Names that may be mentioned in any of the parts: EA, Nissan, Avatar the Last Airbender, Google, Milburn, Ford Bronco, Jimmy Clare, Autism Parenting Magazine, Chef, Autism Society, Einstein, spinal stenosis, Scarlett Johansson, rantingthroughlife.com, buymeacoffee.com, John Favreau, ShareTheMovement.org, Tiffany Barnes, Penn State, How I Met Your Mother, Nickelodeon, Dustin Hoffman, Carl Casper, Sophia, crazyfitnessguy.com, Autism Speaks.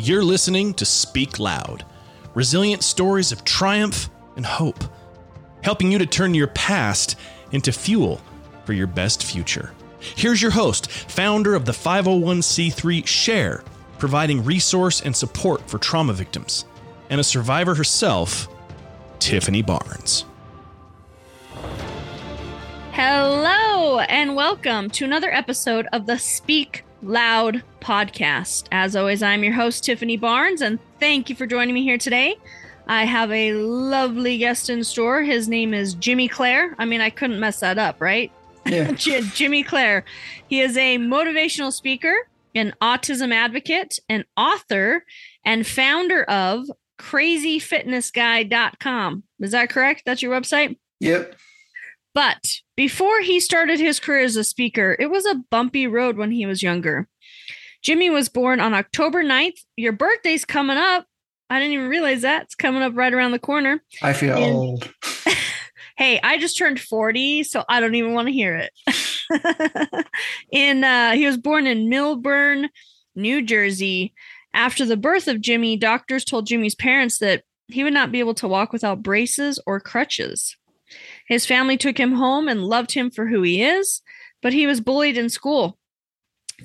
You're listening to Speak Loud, resilient stories of triumph and hope, helping you to turn your past into fuel for your best future. Here's your host, founder of the 501c3 Share, providing resource and support for trauma victims, and a survivor herself, Tiffany Barnes. Hello, and welcome to another episode of the Speak Loud podcast. As always, I'm your host, Tiffany Barnes, and thank you for joining me here today. I have a lovely guest in store. His name is Jimmy Clare. I mean, I couldn't mess that up, right? Yeah. Jimmy Clare. He is a motivational speaker, an autism advocate, an author, and founder of crazyfitnessguy.com. Is that correct? That's your website? Yep. But before he started his career as a speaker, it was a bumpy road when he was younger. Jimmy was born on October 9th. Your birthday's coming up. I didn't even realize that. It's coming up right around the corner. I feel old. Hey, I just turned 40, so I don't even want to hear it. He was born in Milburn, New Jersey. After the birth of Jimmy, doctors told Jimmy's parents that he would not be able to walk without braces or crutches. His family took him home and loved him for who he is, but he was bullied in school.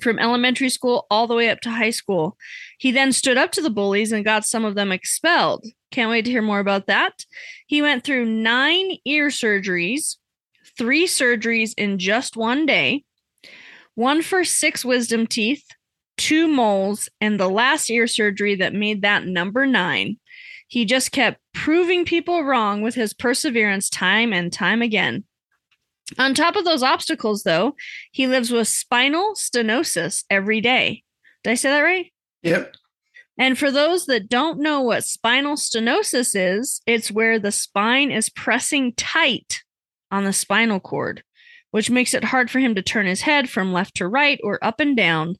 From elementary school all the way up to high school. He then stood up to the bullies and got some of them expelled. Can't wait to hear more about that. He went through 9 ear surgeries, 3 surgeries in just one day, one for 6 wisdom teeth, 2 moles, and the last ear surgery that made that number 9. He just kept proving people wrong with his perseverance time and time again. On top of those obstacles, though, he lives with spinal stenosis every day. Did I say that right? Yep. And for those that don't know what spinal stenosis is, it's where the spine is pressing tight on the spinal cord, which makes it hard for him to turn his head from left to right or up and down.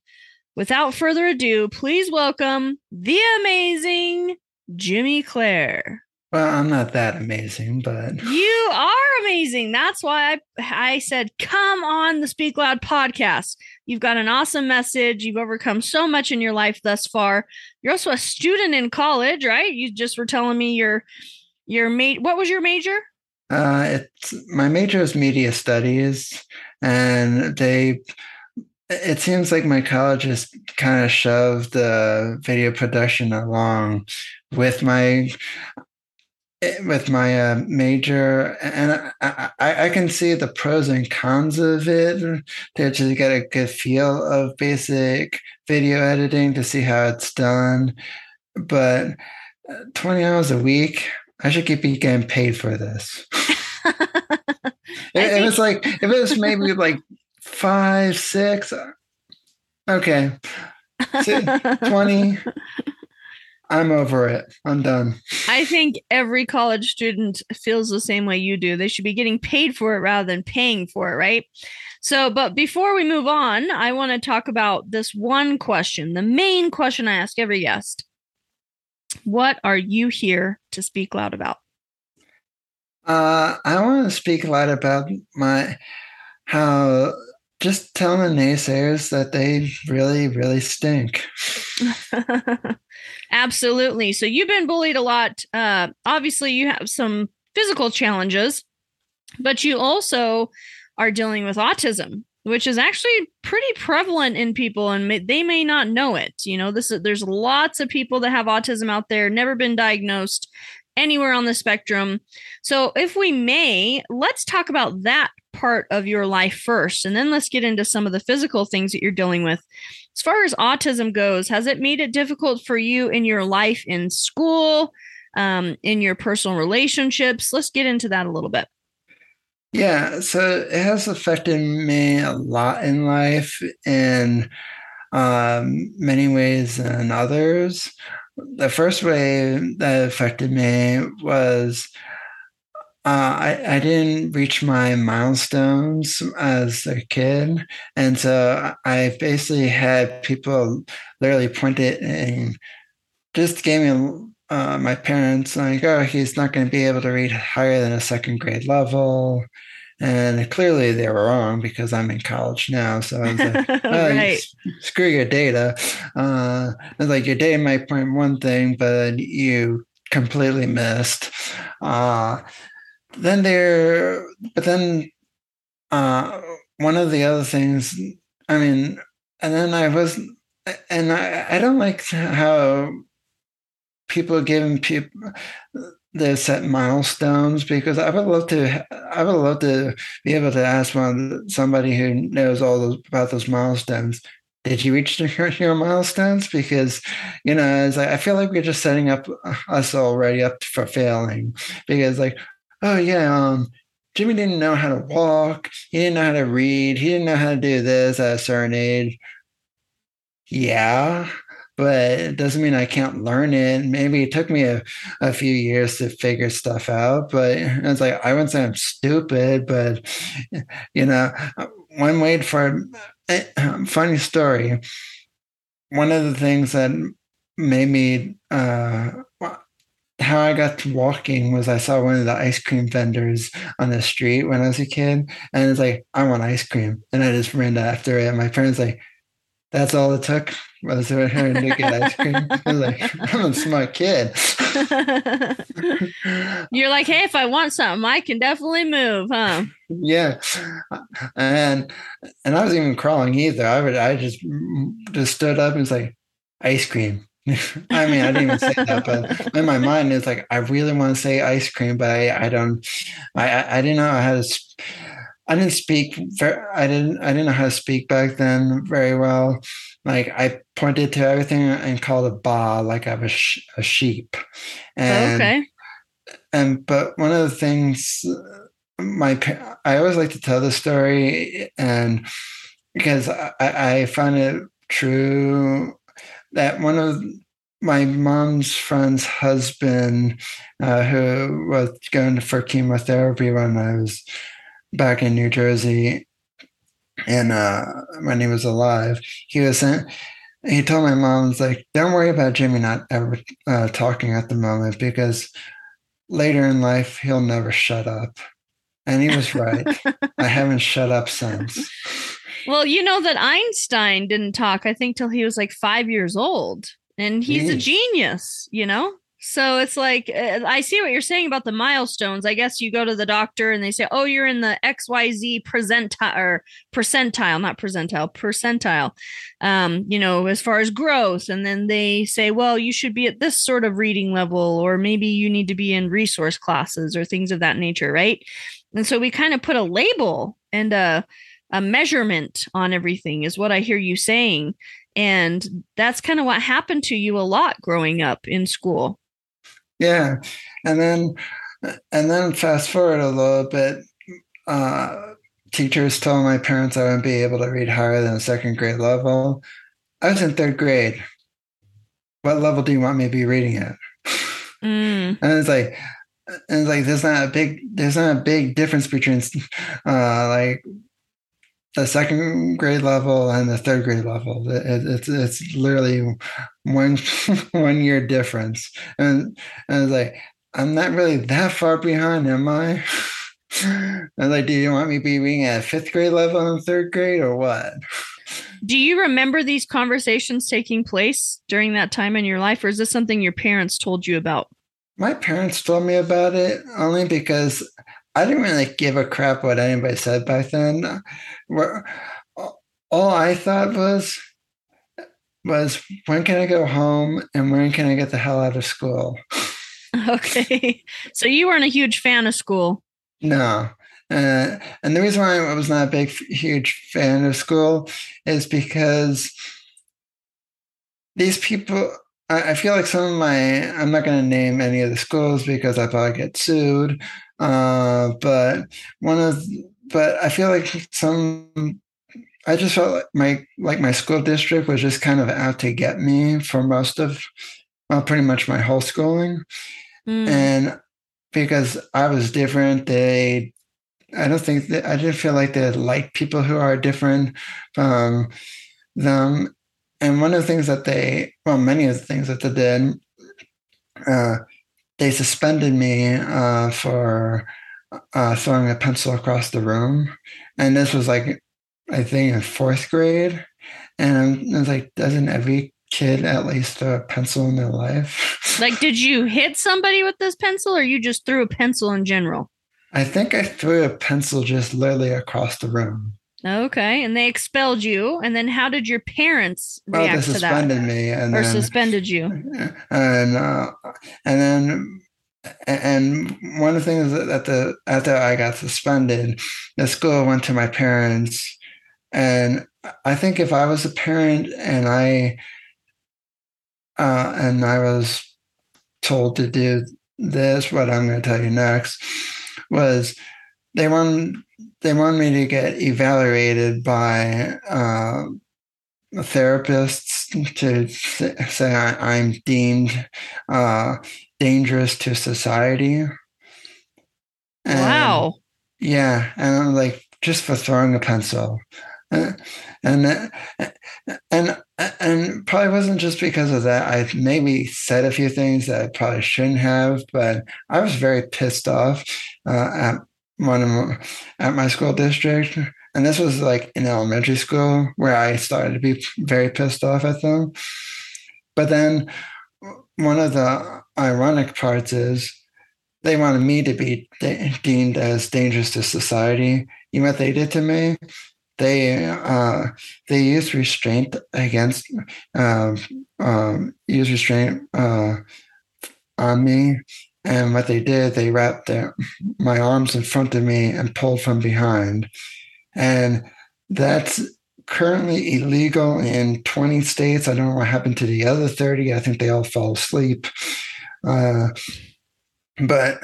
Without further ado, please welcome the amazing Jimmy Clare. Well, I'm not that amazing, but... You are amazing. That's why I said, come on the Speak Loud podcast. You've got an awesome message. You've overcome so much in your life thus far. You're also a student in college, right? You just were telling me your mate. What was your major? My major is media studies, and it seems like my college has kind of shoved the video production along with my major, and I can see the pros and cons of it to just get a good feel of basic video editing to see how it's done. But 20 hours a week, I should keep getting paid for this. It was like, if it was maybe like 5, 6, okay, 20. I'm over it. I'm done. I think every college student feels the same way you do. They should be getting paid for it rather than paying for it, right? So, but before we move on, I want to talk about this one question, the main question I ask every guest. What are you here to speak loud about? I want to speak loud about how just tell the naysayers that they really, really stink. Absolutely. So you've been bullied a lot. Obviously, you have some physical challenges, but you also are dealing with autism, which is actually pretty prevalent in people, and they may not know it. You know, there's lots of people that have autism out there, never been diagnosed anywhere on the spectrum. So if we may, let's talk about that part of your life first, and then let's get into some of the physical things that you're dealing with. As far as autism goes, has it made it difficult for you in your life, in school, in your personal relationships? Let's get into that a little bit. Yeah, so it has affected me a lot in life in many ways than others. The first way that affected me was I didn't reach my milestones as a kid. And so I basically had people literally point it and just gave me my parents like, oh, he's not going to be able to read higher than a second grade level. And clearly they were wrong, because I'm in college now. So I was like, oh, right. Screw your data. I was like, your data might point one thing, but you completely missed. One of the other things, I mean, and then I was, and I don't like how people are giving people their set milestones, because I would love to be able to ask somebody who knows about those milestones, did you reach your milestones? Because, you know, it's like, I feel like we're just setting up us already up for failing, because like, oh yeah, Jimmy didn't know how to walk. He didn't know how to read. He didn't know how to do this at a certain age. Yeah, but it doesn't mean I can't learn it. Maybe it took me a few years to figure stuff out, but it's like, I wouldn't say I'm stupid, but, you know, one way for a funny story, one of the things that made me, how I got to walking was I saw one of the ice cream vendors on the street when I was a kid, and it's like, I want ice cream, and I just ran after it. And my parents like, that's all it took was her to get ice cream. I was like, I'm a smart kid. You're like, hey, if I want something, I can definitely move, huh? Yeah, and I was even crawling either. I just stood up and was like, ice cream. I mean, I didn't even say that, but in my mind, it's like, I really want to say ice cream, but I didn't know how to. I didn't know how to speak back then very well. Like, I pointed to everything and called it "ba," like I was a sheep. And, okay. And but one of the things I always like to tell this story, and because I find it true. That one of my mom's friend's husband, who was going for chemotherapy when I was back in New Jersey, and when he was alive, he told my mom, "It's like, don't worry about Jimmy not ever talking at the moment, because later in life he'll never shut up." And he was right. I haven't shut up since. Well, you know that Einstein didn't talk, I think, till he was like 5 years old, and he's a genius, you know? So it's like, I see what you're saying about the milestones. I guess you go to the doctor and they say, oh, you're in the XYZ percentile, you know, as far as growth. And then they say, well, you should be at this sort of reading level, or maybe you need to be in resource classes or things of that nature, right? And so we kind of put a label and a measurement on everything is what I hear you saying. And that's kind of what happened to you a lot growing up in school. Yeah. And then fast forward a little bit, teachers told my parents I wouldn't be able to read higher than a second grade level. I was in third grade. What level do you want me to be reading at? Mm. And it's like, there's not a big difference between like the second grade level and the third grade level. It's literally one year difference. And I was like, I'm not really that far behind, am I? I was like, do you want me to be reading at fifth grade level in third grade or what? Do you remember these conversations taking place during that time in your life? Or is this something your parents told you about? My parents told me about it only because I didn't really give a crap what anybody said back then. All I thought was when can I go home and when can I get the hell out of school? Okay. So you weren't a huge fan of school. No. And the reason why I was not a big, huge fan of school is because these people, I feel like I'm not going to name any of the schools because I probably get sued. But I feel like I just felt like my school district was just kind of out to get me for most of, well, pretty much my whole schooling. Mm. And because I was different, I didn't feel like they liked people who are different from them. And one of the things that many of the things that they did, they suspended me for throwing a pencil across the room. And this was like, I think in fourth grade. And I was like, doesn't every kid at least a pencil in their life? Like, did you hit somebody with this pencil or you just threw a pencil in general? I think I threw a pencil just literally across the room. Okay. And they expelled you. And then how did your parents react to that? Well, they suspended me. And suspended you. And one of the things that after I got suspended, the school went to my parents. And I think if I was a parent and I was told to do this, what I'm going to tell you next was they wanted me to get evaluated by therapists to say I'm deemed dangerous to society. And, wow. Yeah, and I'm like, just for throwing a pencil. And probably wasn't just because of that. I maybe said a few things that I probably shouldn't have, but I was very pissed off at my school district. And this was like in elementary school where I started to be very pissed off at them. But then one of the ironic parts is they wanted me to be deemed as dangerous to society. You know what they did to me? They used restraint against on me, and what they did, they wrapped my arms in front of me and pulled from behind, and that's currently illegal in 20 states. I don't know what happened to the other 30. I think they all fell asleep, But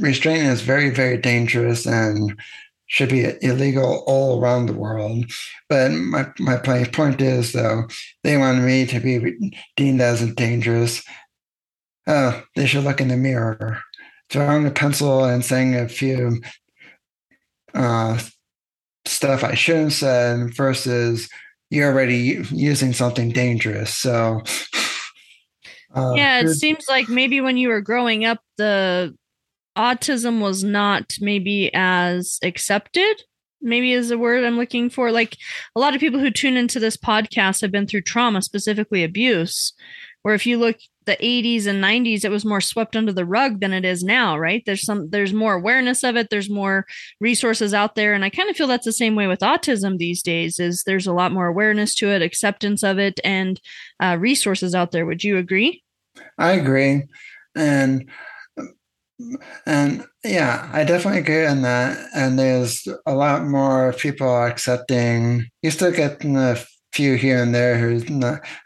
restraint is very, very dangerous and should be illegal all around the world. But my point is, though, they wanted me to be deemed as dangerous. They should look in the mirror. Drawing a pencil and saying a few stuff I shouldn't have said versus you're already using something dangerous. So... it seems like maybe when you were growing up, the autism was not maybe as accepted, maybe is the word I'm looking for. Like a lot of people who tune into this podcast have been through trauma, specifically abuse, where if you look the 80s and 90s, it was more swept under the rug than it is now, right? There's more awareness of it. There's more resources out there. And I kind of feel that's the same way with autism these days, is there's a lot more awareness to it, acceptance of it, and resources out there. Would you agree? I agree. And yeah, I definitely agree on that. And there's a lot more people accepting. You still get a few here and there who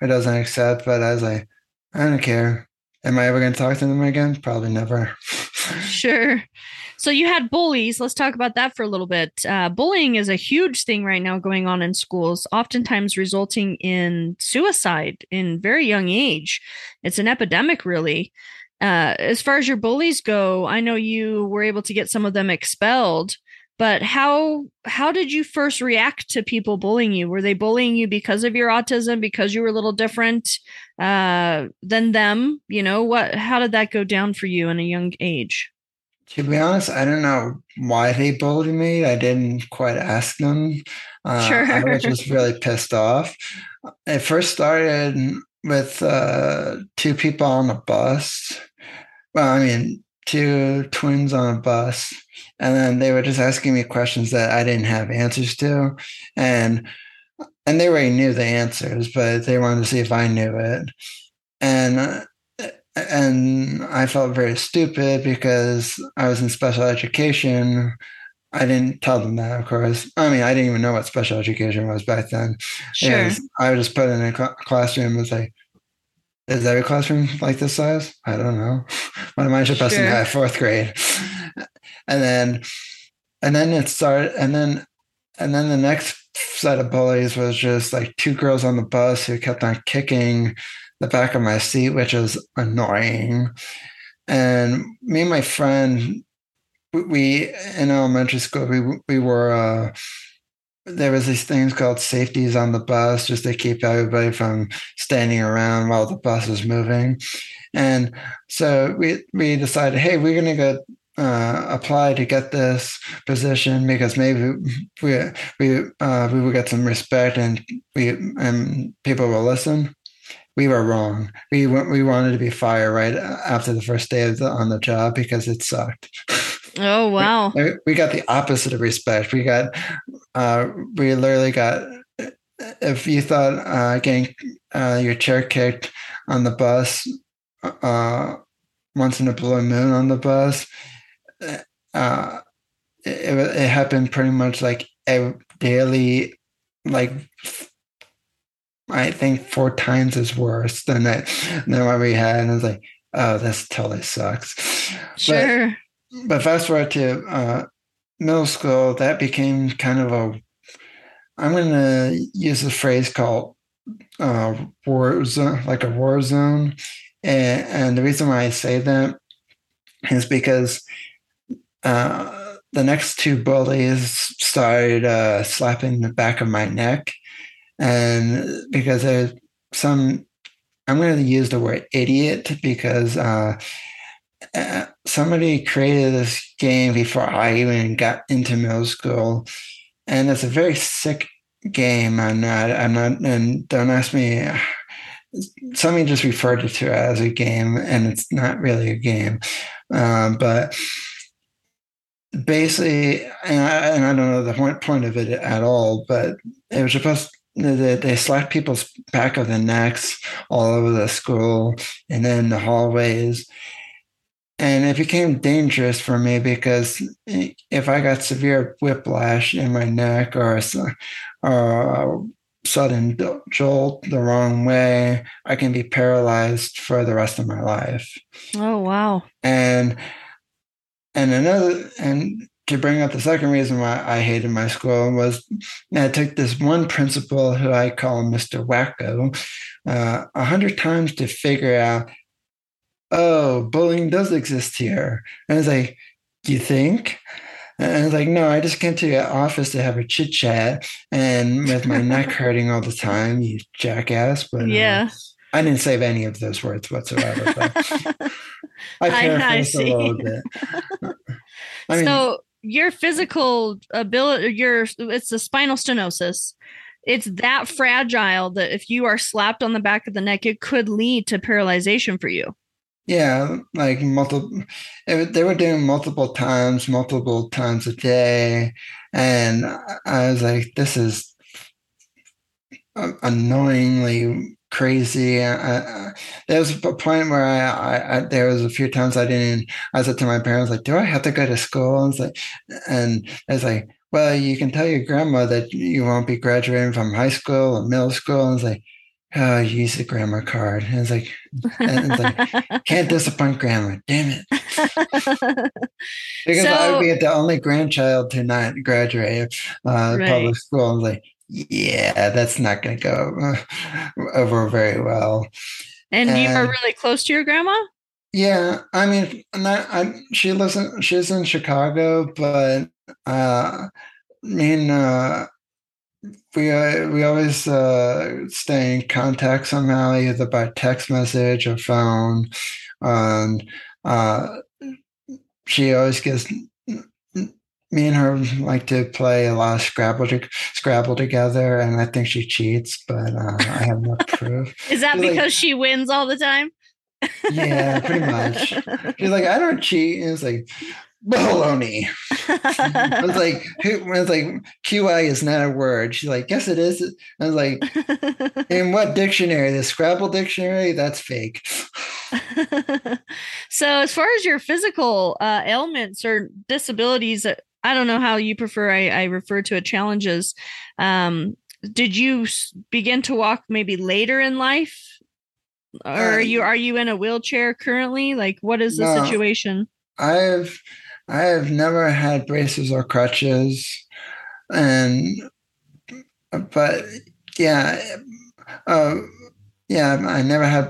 doesn't accept, but as I don't care. Am I ever going to talk to them again? Probably never. Sure. So you had bullies. Let's talk about that for a little bit. Bullying is a huge thing right now going on in schools, oftentimes resulting in suicide in very young age. It's an epidemic, really. As far as your bullies go, I know you were able to get some of them expelled. But how did you first react to people bullying you? Were they bullying you because of your autism, because you were a little different than them? You know, how did that go down for you in a young age? To be honest, I don't know why they bullied me. I didn't quite ask them. Sure. I was just really pissed off. It first started with two people on a bus. Well, I mean, two twins on a bus. And then they were just asking me questions that I didn't have answers to. And they already knew the answers, but they wanted to see if I knew it. And I felt very stupid because I was in special education. I didn't tell them that, of course. I mean, I didn't even know what special education was back then. Sure. I was just put in a classroom and say, is every classroom like this size? I don't know. One of mine should pass in high fourth grade. And then it started, and then the next set of bullies was just like two girls on the bus who kept on kicking the back of my seat, which is annoying. And me and my friend, we in elementary school, we were there was these things called safeties on the bus, just to keep everybody from standing around while the bus was moving. And so we decided, hey, we're going to go apply to get this position, because maybe we will get some respect and people will listen. We were wrong. We wanted to be fired right after the first day on the job because it sucked. Oh, wow. We got the opposite of respect. We got, we literally got, if you thought getting your chair kicked on the bus once in a blue moon on the bus, it happened pretty much like daily, like I think 4 times is worse than what we had. And I was like, oh, this totally sucks. Sure. But fast forward to middle school, that became kind of I'm going to use the phrase called war zone, like a war zone. And the reason why I say that is because the next 2 bullies started slapping the back of my neck. And because there's I'm going to use the word idiot because somebody created this game before I even got into middle school. And it's a very sick game. I'm not, and don't ask me. Somebody just referred to it as a game, and it's not really a game. But basically, and I don't know the point of it at all, but it was supposed to, they slapped people's back of the necks all over the school and then the hallways. And it became dangerous for me because if I got severe whiplash in my neck or a sudden jolt the wrong way, I can be paralyzed for the rest of my life. Oh, wow. And to bring up the second reason why I hated my school was I took this one principal who I call Mr. Wacko 100 times to figure out, oh, bullying does exist here. And I was like, do you think? And I was like, no, I just came to your office to have a chit chat and with my neck hurting all the time, you jackass. But yeah. I didn't save any of those words whatsoever. But I paraphrased a little bit. I mean, so your physical ability, it's a spinal stenosis. It's that fragile that if you are slapped on the back of the neck, it could lead to paralyzation for you. Yeah, like they were doing multiple times a day. And I was like, this is annoyingly crazy. There was a point where there was a few times I said to my parents, like, do I have to go to school? And I was like, well, you can tell your grandma that you won't be graduating from high school or middle school. And I was like, oh, you use the grandma card. And it's like, can't disappoint grandma. Damn it. Because I would be the only grandchild to not graduate public school. And like, yeah, that's not going to go over very well. And you are really close to your grandma? Yeah. I mean, she's in Chicago, but we always stay in contact somehow, either by text message or phone. She always gets... Me and her like to play a lot of Scrabble together, and I think she cheats, but I have no proof. Is that because she wins all the time? Yeah, pretty much. She's like, I don't cheat. And it's like, baloney. I was like, QI is not a word. She's like, yes, it is. I was like, in what dictionary? The Scrabble dictionary? That's fake. So as far as your physical ailments or disabilities, I don't know how you prefer. I refer to it challenges. Did you begin to walk maybe later in life? Or are you in a wheelchair currently? Like, what is the situation? I have never had braces or crutches, I never had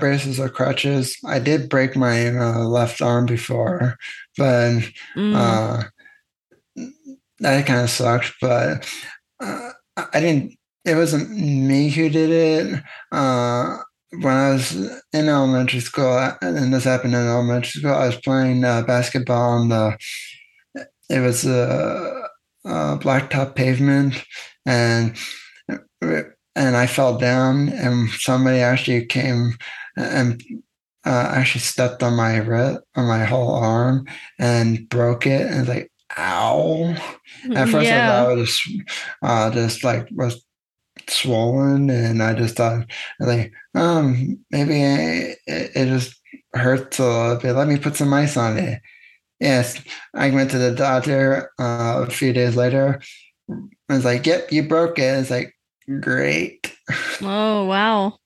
braces or crutches. I did break my left arm before, but that kind of sucked. But It wasn't me who did it. When I was in elementary school, and this happened in elementary school, I was playing basketball on the blacktop pavement, and I fell down, and somebody actually came and actually stepped on my wrist, on my whole arm, and broke it, and it was like, ow. At first, I thought it was just like was swollen, and I just thought, like, maybe it just hurts a little bit. Let me put some ice on it. Yes, I went to the doctor a few days later. I was like, yep, you broke it. It's like, great. Oh, wow.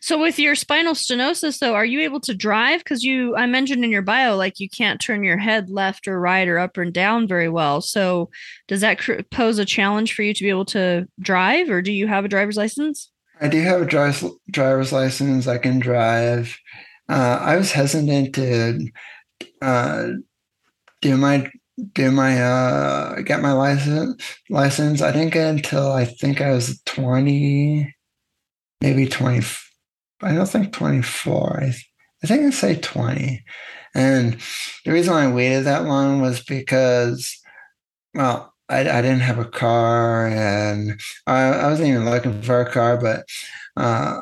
So with your spinal stenosis, though, are you able to drive? Because I mentioned in your bio, like, you can't turn your head left or right or up or down very well. So does that pose a challenge for you to be able to drive, or do you have a driver's license? I do have a driver's license. I can drive. I was hesitant to get my license. I didn't get it until I think I was 20, maybe 20. I don't think 24. I think I say 20. And the reason I waited that long was because, well, I didn't have a car, and I wasn't even looking for a car, but I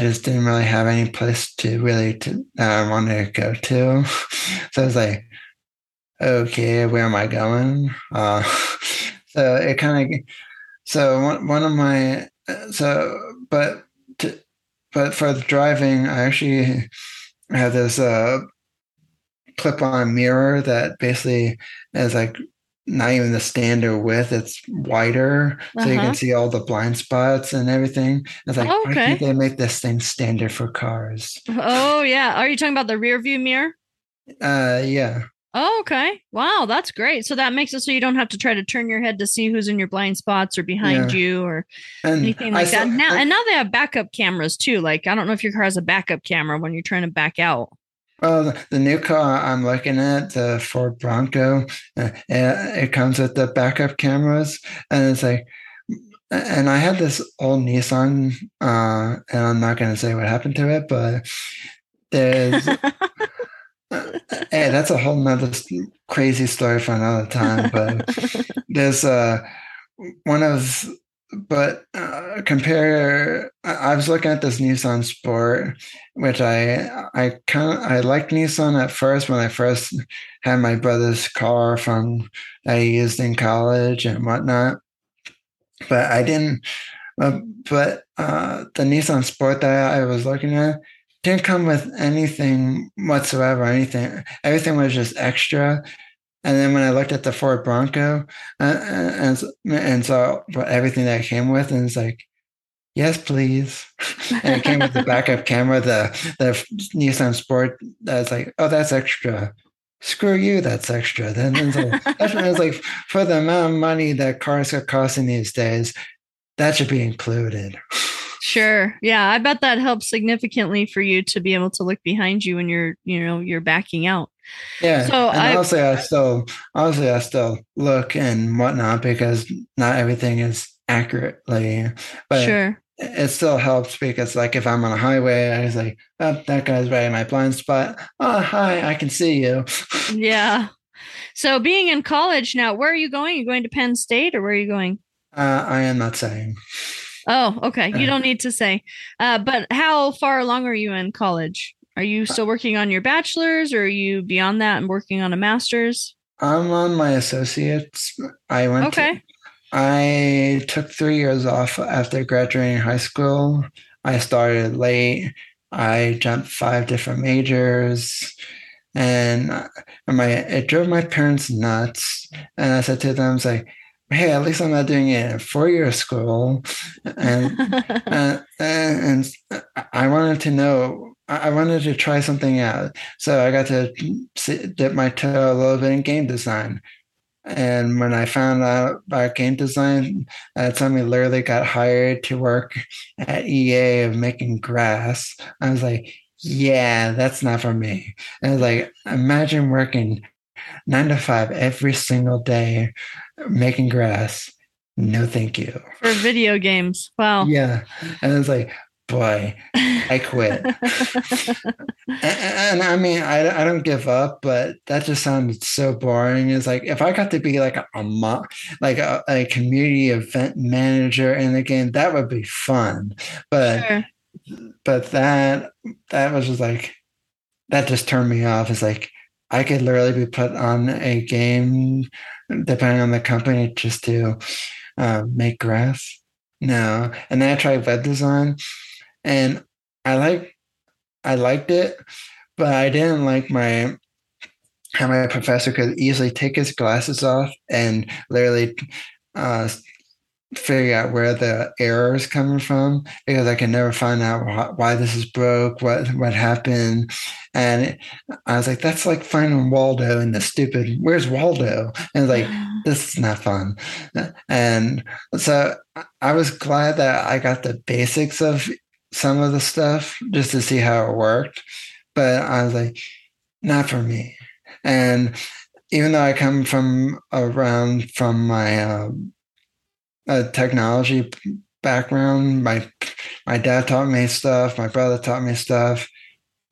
just didn't really have any place I wanted to go to. So I was like, okay, where am I going? But for the driving, I actually have this clip-on mirror that basically is like not even the standard width, it's wider. Uh-huh. So you can see all the blind spots and everything. It's like, okay, why can't they make this thing standard for cars? Oh, yeah. Are you talking about the rear view mirror? Yeah. Oh, okay. Wow, that's great. So that makes it so you don't have to try to turn your head to see who's in your blind spots or behind you or anything like that. Now they have backup cameras too. Like, I don't know if your car has a backup camera when you're trying to back out. Well, the new car I'm looking at, the Ford Bronco, it comes with the backup cameras, and it's like, and I had this old Nissan, and I'm not going to say what happened to it, but there's, hey, that's a whole nother crazy story for another time, but there's I was looking at this Nissan Sport, which I liked Nissan at first when I first had my brother's car that he used in college and whatnot. But I didn't. The Nissan Sport that I was looking at didn't come with anything whatsoever. Everything was just extra. And then when I looked at the Ford Bronco and saw everything that it came with, and it's like, yes, please. And it came with the backup camera, the Nissan Sport. That's like, oh, that's extra. Screw you, that's extra. Then it's like, that's when I was like, for the amount of money that cars are costing these days, that should be included. Sure. Yeah, I bet that helps significantly for you to be able to look behind you when you're backing out. Yeah. So I still look and whatnot, because not everything is accurately, but sure, it still helps, because like if I'm on a highway, I was like, oh, that guy's right in my blind spot. Oh, hi, I can see you. Yeah. So being in college now, where are you going? Are you going to Penn State, or where are you going? I am not saying. Oh, okay. You don't need to say, but how far along are you in college? Are you still working on your bachelor's, or are you beyond that and working on a master's? I'm on my associate's. I took 3 years off after graduating high school. I started late. I jumped 5 different majors, and it drove my parents nuts. And I said to them, I was like, hey, at least I'm not doing it in 4-year school. And and I wanted to try something out. So I got to dip my toe a little bit in game design. And when I found out about game design, somebody literally got hired to work at EA of making grass. I was like, yeah, that's not for me. And I was like, imagine working 9 to 5 every single day, making grass. No, thank you. For video games. Wow. Yeah. And it's like, boy, I quit. and I mean, I don't give up, but that just sounded so boring. It's like, if I got to be like a community event manager in the game, that would be fun. But, Sure. But that was just like, that just turned me off. It's like, I could literally be put on a game, depending on the company, just to make grass. No. And then I tried web design, and I liked it, but I didn't like how my professor could easily take his glasses off and literally figure out where the error is coming from, because I can never find out why this is broke, what happened. And I was like, that's like finding Waldo in the stupid, where's Waldo? And like, this is not fun. And so I was glad that I got the basics of some of the stuff just to see how it worked. But I was like, not for me. And even though I come from my, a technology background. My dad taught me stuff. My brother taught me stuff.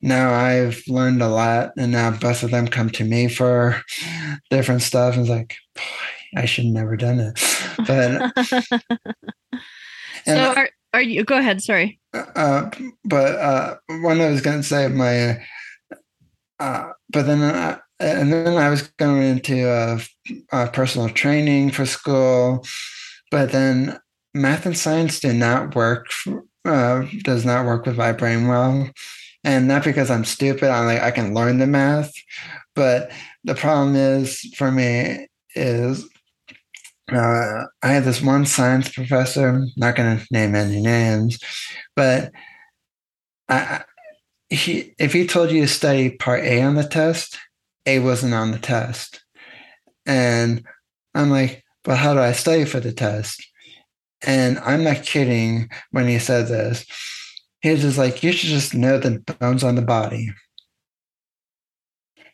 Now I've learned a lot, and now both of them come to me for different stuff. And it's like, boy, I should have never done it. But so are you? Go ahead. Sorry. But one I was going to say my. But then I was going into personal training for school. But then math and science does not work with my brain well. And not because I'm stupid, I can learn the math. But the problem is for me is I had this one science professor, I'm not going to name any names, but if he told you to study part A on the test, A wasn't on the test. And I'm like, but how do I study for the test? And I'm not kidding when he said this. He was just like, you should just know the bones on the body.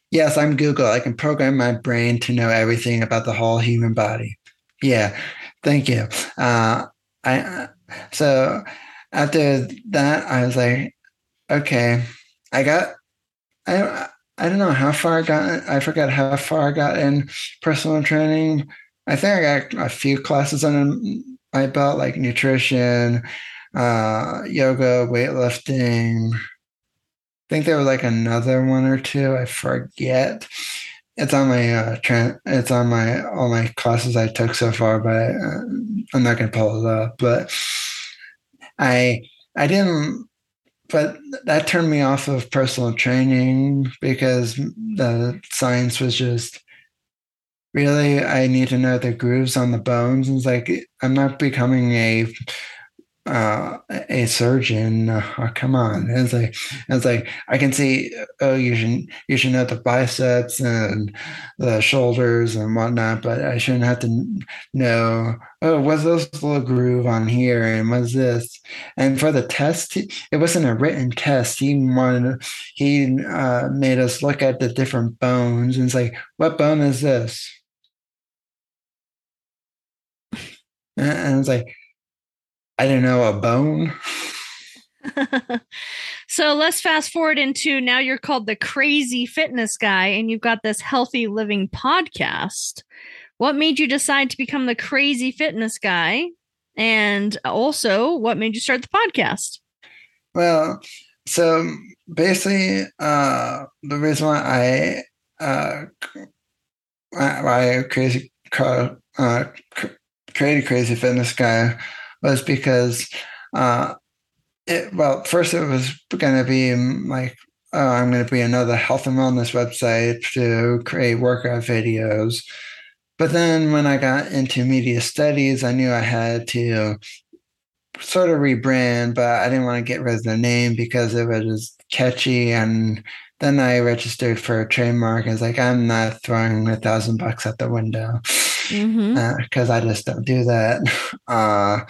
Yes, I'm Google. I can program my brain to know everything about the whole human body. Yeah, thank you. So after that, I was like, okay, I don't know how far I got. I forgot how far I got in personal training. I think I got a few classes under my belt, like nutrition, yoga, weightlifting. I think there was like another one or two. I forget. It's on my all my classes I took so far, but I'm not gonna pull it up. But I didn't. But that turned me off of personal training because the science was just. Really, I need to know the grooves on the bones. It's like, I'm not becoming a surgeon. Oh, come on. It's like I can see. Oh, you should know the biceps and the shoulders and whatnot, but I shouldn't have to know. Oh, what's this little groove on here, and what's this? And for the test, it wasn't a written test. He made us look at the different bones, and it's like, what bone is this? And it's like, I don't know, a bone. So let's fast forward into now you're called the Crazy Fitness Guy, and you've got this healthy living podcast. What made you decide to become the Crazy Fitness Guy? And also, what made you start the podcast? Well, so basically, the reason why I created Crazy Fitness Guy was because, first it was going to be like, oh, I'm going to be another health and wellness website to create workout videos. But then when I got into media studies, I knew I had to sort of rebrand, but I didn't want to get rid of the name because it was just catchy. And then I registered for a trademark. I was like, I'm not throwing $1,000 out the window. Mm-hmm. Because I just don't do that. But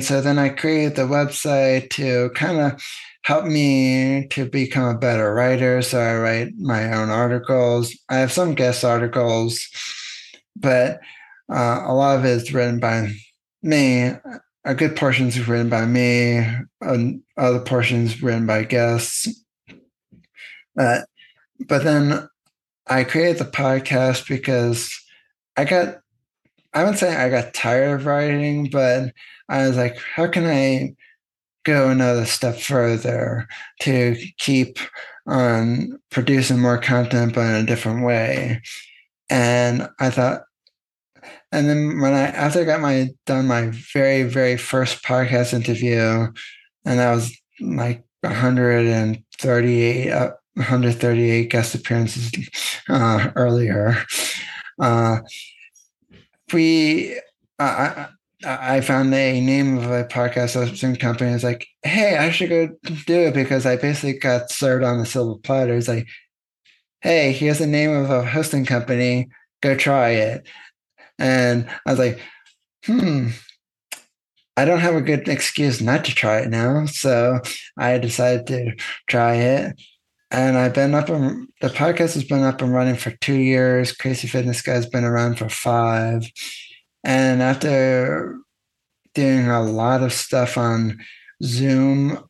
so then I created the website to kind of helped me to become a better writer. So I write my own articles. I have some guest articles, but a lot of it is written by me. A good portion is written by me, and other portions written by guests. But then I created the podcast because I wouldn't say I got tired of writing, but I was like, how can I go another step further to keep on producing more content, but in a different way? And I thought, and then after I got done my very, very first podcast interview, and that was like 138 guest appearances earlier. I found a name of a podcast hosting company. It's like, hey, I should go do it because I basically got served on a silver platter. It's like, hey, here's the name of a hosting company. Go try it. And I was like, I don't have a good excuse not to try it now. So I decided to try it. And the podcast has been up and running for 2 years. Crazy Fitness Guy's been around for 5. And after doing a lot of stuff on Zoom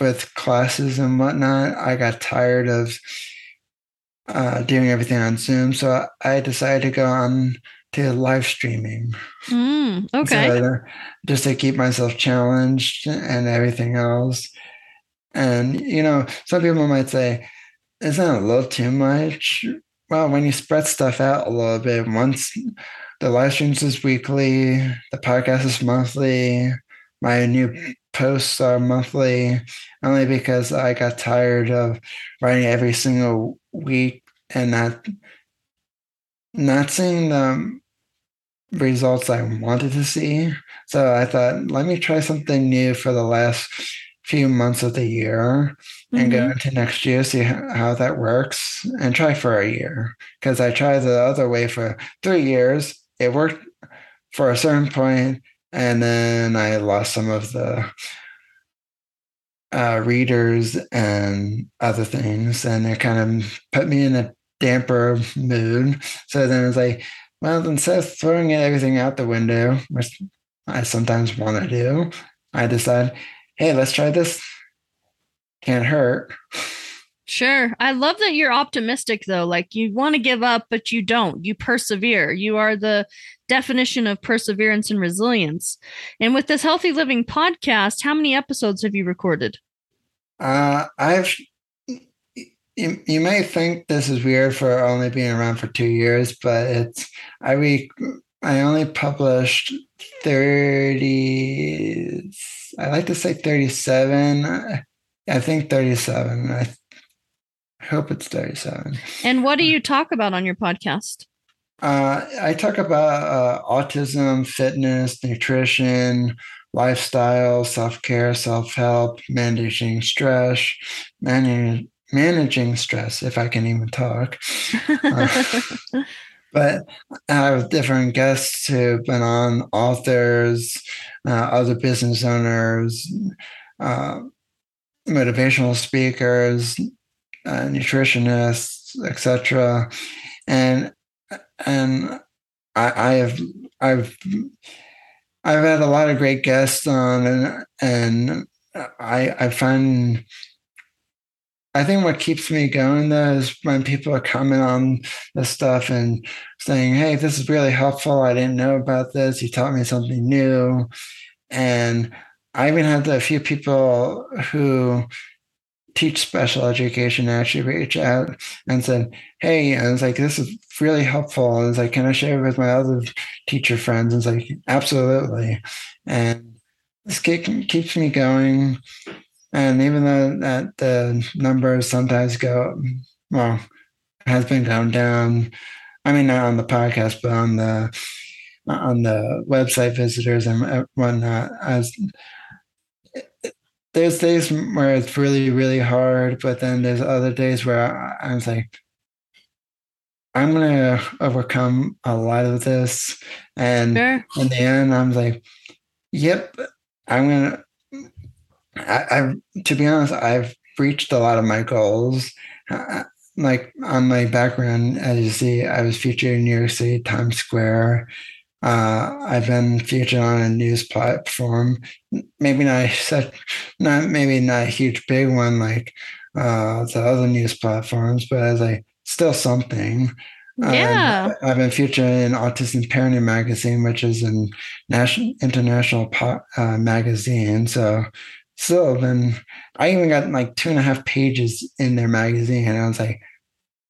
with classes and whatnot, I got tired of doing everything on Zoom. So I decided to go on to live streaming. Okay. So just to keep myself challenged and everything else. And, some people might say, isn't that a little too much? Well, when you spread stuff out a little bit, once the live streams is weekly, the podcast is monthly, my new posts are monthly, only because I got tired of writing every single week and not seeing the results I wanted to see. So I thought, let me try something new for the last few months of the year and go into next year, see how that works, and try for a year. Because I tried the other way for 3 years. It worked for a certain point, and then I lost some of the readers and other things, and it kind of put me in a damper mood. So then I was like, well, instead of throwing everything out the window, which I sometimes want to do, I decided, hey, let's try this. Can't hurt. Sure. I love that you're optimistic, though. Like, you want to give up, but you don't. You persevere. You are the definition of perseverance and resilience. And with this Healthy Living podcast, how many episodes have you recorded? You may think this is weird for only being around for 2 years, but I only published 30. I like to say 37. I think 37. I hope it's 37. And what do you talk about on your podcast? I talk about autism, fitness, nutrition, lifestyle, self-care, self-help, managing stress, if I can even talk. But I have different guests who've been on, authors, other business owners, motivational speakers, nutritionists, etc. And I've had a lot of great guests on, and I find. I think what keeps me going, though, is when people are coming on this stuff and saying, hey, this is really helpful. I didn't know about this. You taught me something new. And I even had a few people who teach special education actually reach out and said, hey, and it's like, this is really helpful. And it's like, can I share it with my other teacher friends? And it's like, absolutely. And this keeps me going. And even though that the numbers sometimes has been going down. I mean, not on the podcast, but on the website visitors and whatnot. There's days where it's really, really hard, but then there's other days where I was like, I'm gonna overcome a lot of this. And sure. In the end, I'm like, yep, I'm gonna. To be honest, I've reached a lot of my goals. Like on my background, as you see, I was featured in New York City, Times Square. I've been featured on a news platform, maybe not a huge big one like the other news platforms, but as a still something. Yeah. I've been featured in Autism Parenting Magazine, which is an international magazine. So still then I even got like 2.5 pages in their magazine, and I was like,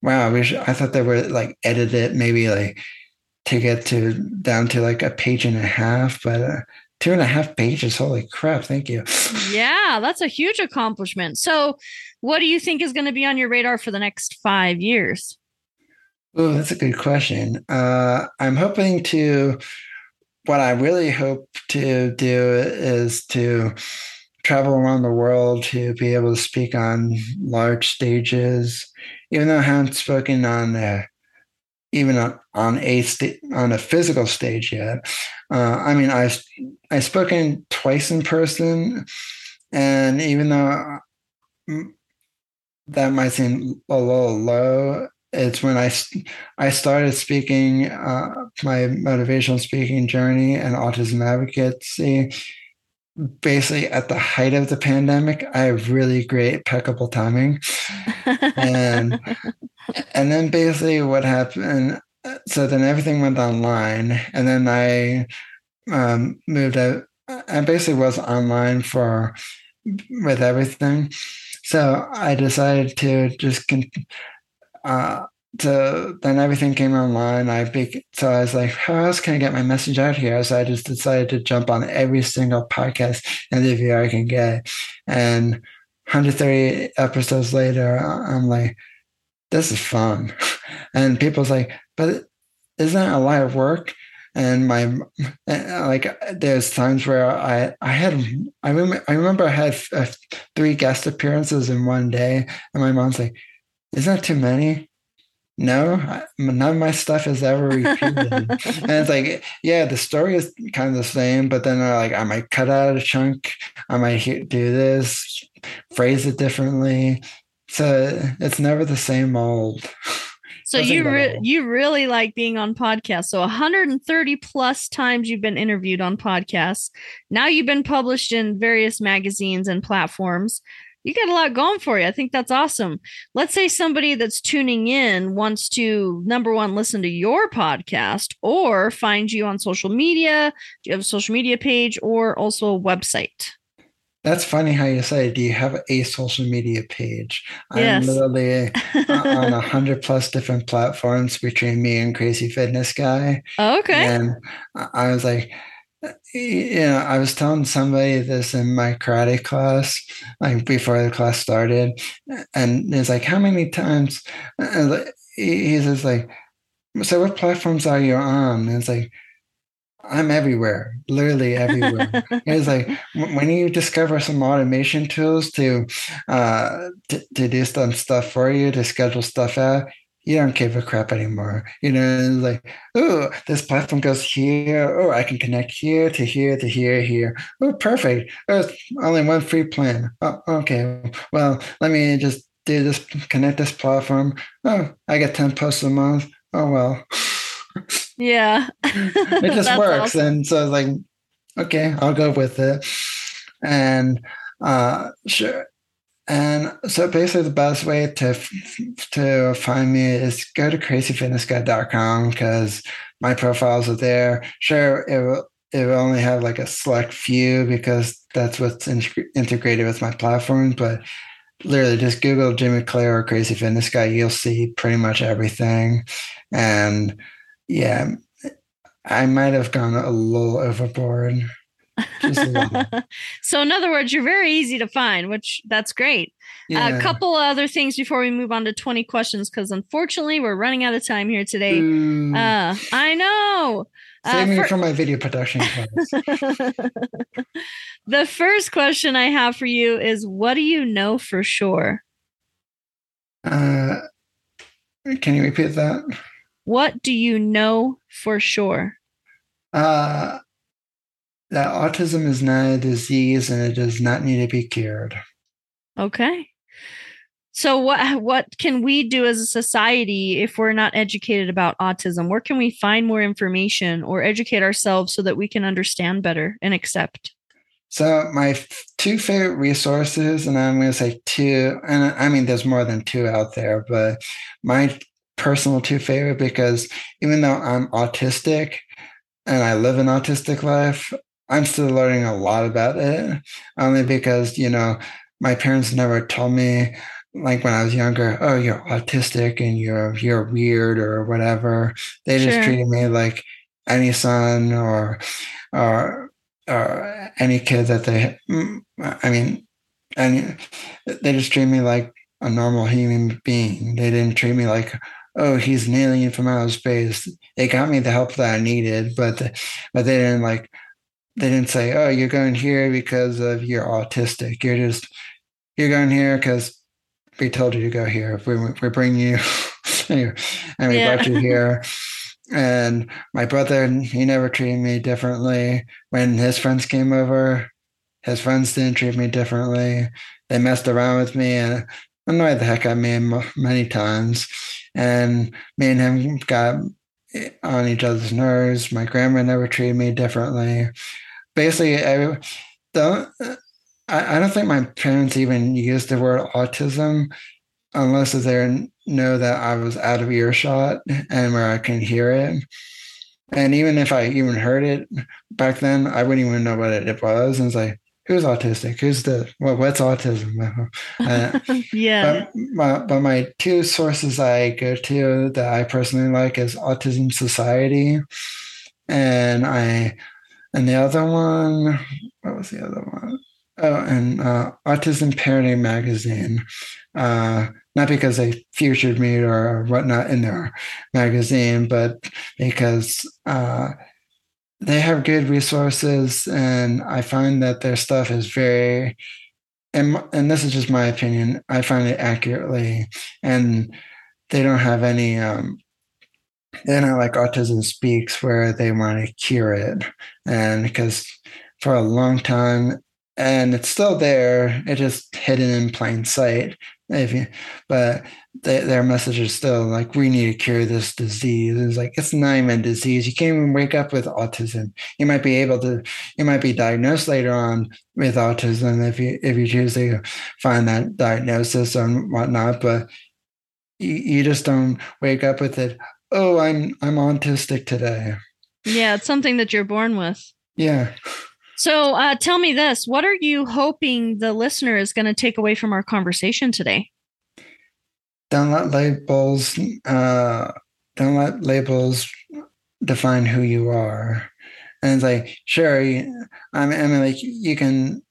wow, I thought they were like edit it maybe like to get to down to like 1.5 pages, but 2.5 pages. Holy crap. Thank you. Yeah. That's a huge accomplishment. So what do you think is going to be on your radar for the next 5 years? Oh, that's a good question. What I really hope to do is to travel around the world to be able to speak on large stages, even though I haven't spoken on a physical stage yet. I've spoken twice in person, and even though that might seem a little low, it's when I started speaking, my motivational speaking journey and autism advocacy, basically at the height of the pandemic. I have really great impeccable timing. And then basically what happened, so then everything went online, and then I moved out. I basically was online with everything. So I decided to just then everything came online. So I was like, how else can I get my message out here? So I just decided to jump on every single podcast interview I can get. And 130 episodes later, I'm like, this is fun. And people's like, but isn't that a lot of work? And there's times where I remember I had 3 guest appearances in one day, and my mom's like, isn't that too many? No, none of my stuff is ever repeated. And it's like, yeah, the story is kind of the same, but then I might cut out a chunk. I might do this, phrase it differently. So it's never the same old. So you really like being on podcasts. So 130 plus times you've been interviewed on podcasts. Now you've been published in various magazines and platforms. You got a lot going for you. I think that's awesome. Let's say somebody that's tuning in wants to, number one, listen to your podcast or find you on social media. Do you have a social media page or also a website? That's funny how you say, do you have a social media page? Yes. I'm literally on 100+ different platforms between me and Crazy Fitness Guy. Oh, okay. And I was like, I was telling somebody this in my karate class, like before the class started, and it's like, how many times? And he's just like, so what platforms are you on? And it's like, I'm everywhere, literally everywhere. It's like, when you discover some automation tools to do some stuff for you, to schedule stuff out, you don't give a crap anymore. It's like, oh, this platform goes here. Oh, I can connect here to here to here, here. Oh, perfect. Oh, it's only one free plan. Oh, okay. Well, let me just do this, connect this platform. Oh, I get 10 posts a month. Oh, well. Yeah. It just works. Awesome. And so I was like, okay, I'll go with it. And sure. And so basically the best way to find me is go to crazyfitnessguy.com, because my profiles are there. Sure, it will only have like a select few, because that's what's integrated with my platform. But literally just Google Jimmy Clare or Crazy Fitness Guy. You'll see pretty much everything. And yeah, I might have gone a little overboard. So in other words, you're very easy to find, which that's great. Yeah. A couple other things before we move on to 20 questions, because unfortunately we're running out of time here today. I know. Save me for my video production class. The first question I have for you is, what do you know for sure? Can you repeat that? What do you know for sure? that autism is not a disease and it does not need to be cured. Okay. So what can we do as a society if we're not educated about autism? Where can we find more information or educate ourselves so that we can understand better and accept? So my two favorite resources, and I'm going to say two, and I mean, there's more than two out there, but my personal two favorite, because even though I'm autistic and I live an autistic life, I'm still learning a lot about it, only because, you know, my parents never told me, like when I was younger, oh, you're autistic and you're weird or whatever. They just treated me like any son or any kid that they, I mean, and they just treat me like a normal human being. They didn't treat me like, oh, he's an alien from outer space. They got me the help that I needed, but they didn't like, they didn't say, oh, you're going here because of you're autistic. You're going here because we told you to go here. We're bringing you anyway, and we brought you here. And my brother, he never treated me differently. When his friends came over, his friends didn't treat me differently. They messed around with me and annoyed the heck out of me many times. And me and him got on each other's nerves. My grandma never treated me differently. Basically, I don't think my parents even used the word autism unless they know that I was out of earshot and where I can hear it. And even if I even heard it back then, I wouldn't even know what it was. And it's like, who's autistic? What's autism? Yeah. But my two sources I go to that I personally like is Autism Society. And the other one, what was the other one? Oh, and Autism Parenting Magazine, not because they featured me or whatnot in their magazine, but because they have good resources, and I find that their stuff is very, and this is just my opinion, I find it accurately, and they don't have any, they're not like Autism Speaks where they want to cure it, and because for a long time, and it's still there. It's just hidden in plain sight. But their message is still like, we need to cure this disease. It's like, it's not even a disease. You can't even wake up with autism. You might be able to. You might be diagnosed later on with autism if you choose to find that diagnosis and whatnot. But you just don't wake up with it. Oh, I'm autistic today. Yeah, it's something that you're born with. Yeah. So tell me this, what are you hoping the listener is going to take away from our conversation today? Don't let labels define who you are. And it's like, sure, I mean, like you can,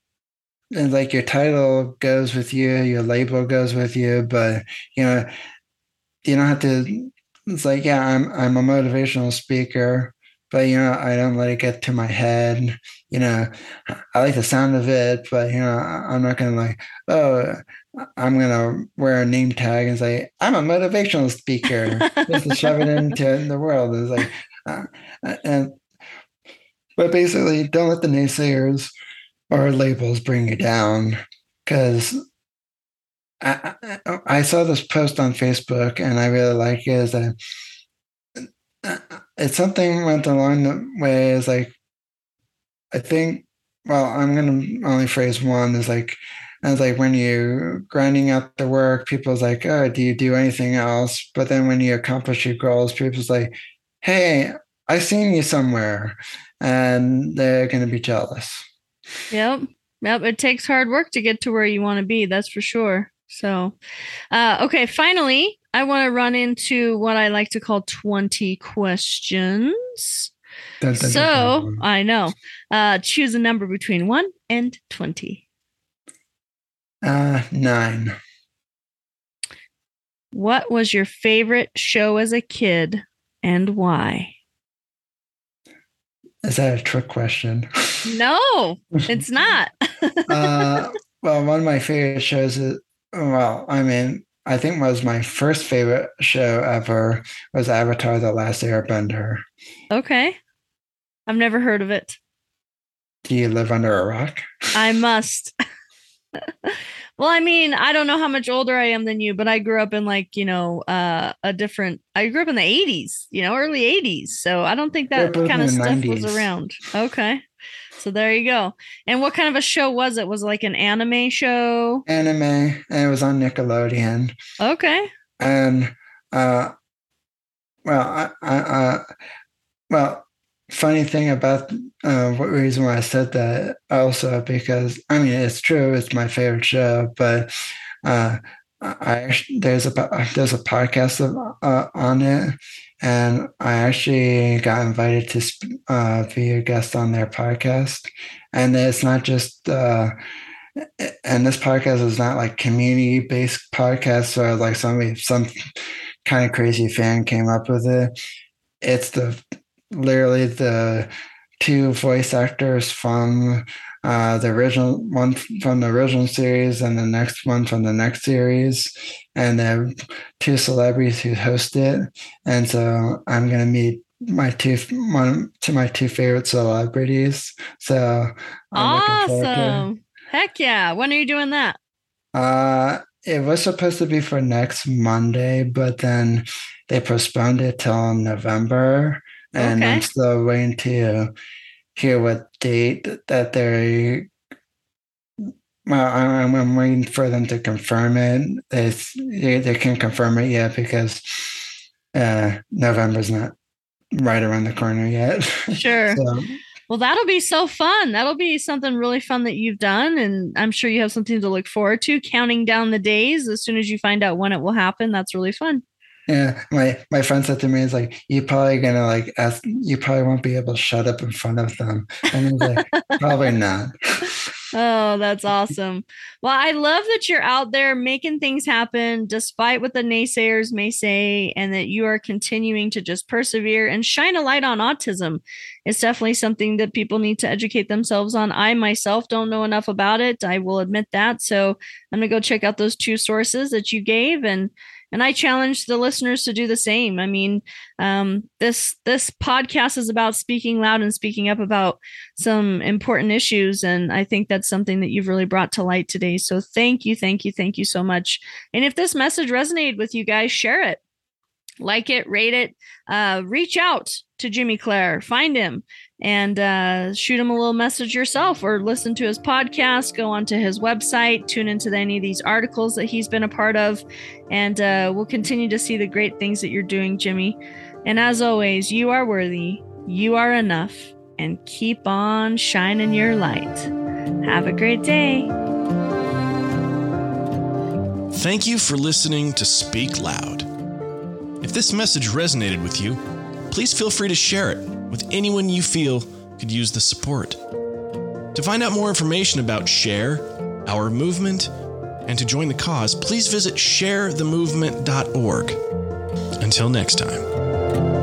and like your title goes with you, your label goes with you, but you know, you don't have to, it's like, yeah, I'm a motivational speaker. But, you know, I don't let it get to my head. You know, I like the sound of it, but, you know, I'm not going to like, oh, I'm going to wear a name tag and say, I'm a motivational speaker. Just to shove it into the world. It's like, but basically, don't let the naysayers or labels bring you down. Because I saw this post on Facebook and I really like it. Is that it's something went along the way is like, I think, well, I'm going to only phrase one is like, I was like, when you're grinding out the work, people's like, oh, do you do anything else? But then when you accomplish your goals, people's like, hey, I seen you somewhere, and they're going to be jealous. Yep. It takes hard work to get to where you want to be. That's for sure. So, okay. Finally, I want to run into what I like to call 20 questions. Dun, dun, dun. I know. Choose a number between 1 and 20. 9. What was your favorite show as a kid and why? Is that a trick question? No, it's not. Well, one of my favorite shows is, well, I mean, I think was my first favorite show ever was Avatar the Last Airbender. Okay. I've never heard of it. Do you live under a rock? I must. Well, I mean, I don't know how much older I am than you, but I grew up in like, you know, I grew up in the 80s, you know, early 80s. So I don't think that kind of stuff 90s. Was around. Okay. So there you go. And what kind of a show was it? Was it like an anime show? Anime. And it was on Nickelodeon. Okay. And, funny thing about what reason why I said that also, because I mean, it's true, it's my favorite show, but there's a podcast on it, and I actually got invited to be a guest on their podcast. And it's not just and this podcast is not like community-based podcast, so like some kind of crazy fan came up with it. It's literally the two voice actors from the original one from the original series and the next one from the next series, and they're two celebrities who host it. And so I'm gonna meet my two favorite celebrities. So I'm looking forward to it. Heck yeah! When are you doing that? It was supposed to be for next Monday, but then they postponed it till November. And okay. I'm still waiting to hear what date that they're. Well, I'm waiting for them to confirm it. They can't confirm it yet because November's not right around the corner yet. Sure. So. Well, that'll be so fun. That'll be something really fun that you've done. And I'm sure you have something to look forward to, counting down the days as soon as you find out when it will happen. That's really fun. Yeah, my friend said to me, "It's like you probably won't be able to shut up in front of them." And I was like, "Probably not." Oh, that's awesome! Well, I love that you're out there making things happen, despite what the naysayers may say, and that you are continuing to just persevere and shine a light on autism. It's definitely something that people need to educate themselves on. I myself don't know enough about it. I will admit that. So I'm gonna go check out those two sources that you gave. And I challenge the listeners to do the same. I mean, this podcast is about speaking loud and speaking up about some important issues. And I think that's something that you've really brought to light today. So thank you. Thank you. Thank you so much. And if this message resonated with you guys, share it, like it, rate it, reach out to Jimmy Clare, find him and shoot him a little message yourself, or listen to his podcast, go onto his website, tune into any of these articles that he's been a part of, and we'll continue to see the great things that you're doing, Jimmy. And as always, you are worthy, you are enough, and keep on shining your light. Have a great day. Thank you for listening to Speak Loud. If this message resonated with you, please feel free to share it with anyone you feel could use the support. To find out more information about Share, our movement, and to join the cause, please visit ShareTheMovement.org. Until next time.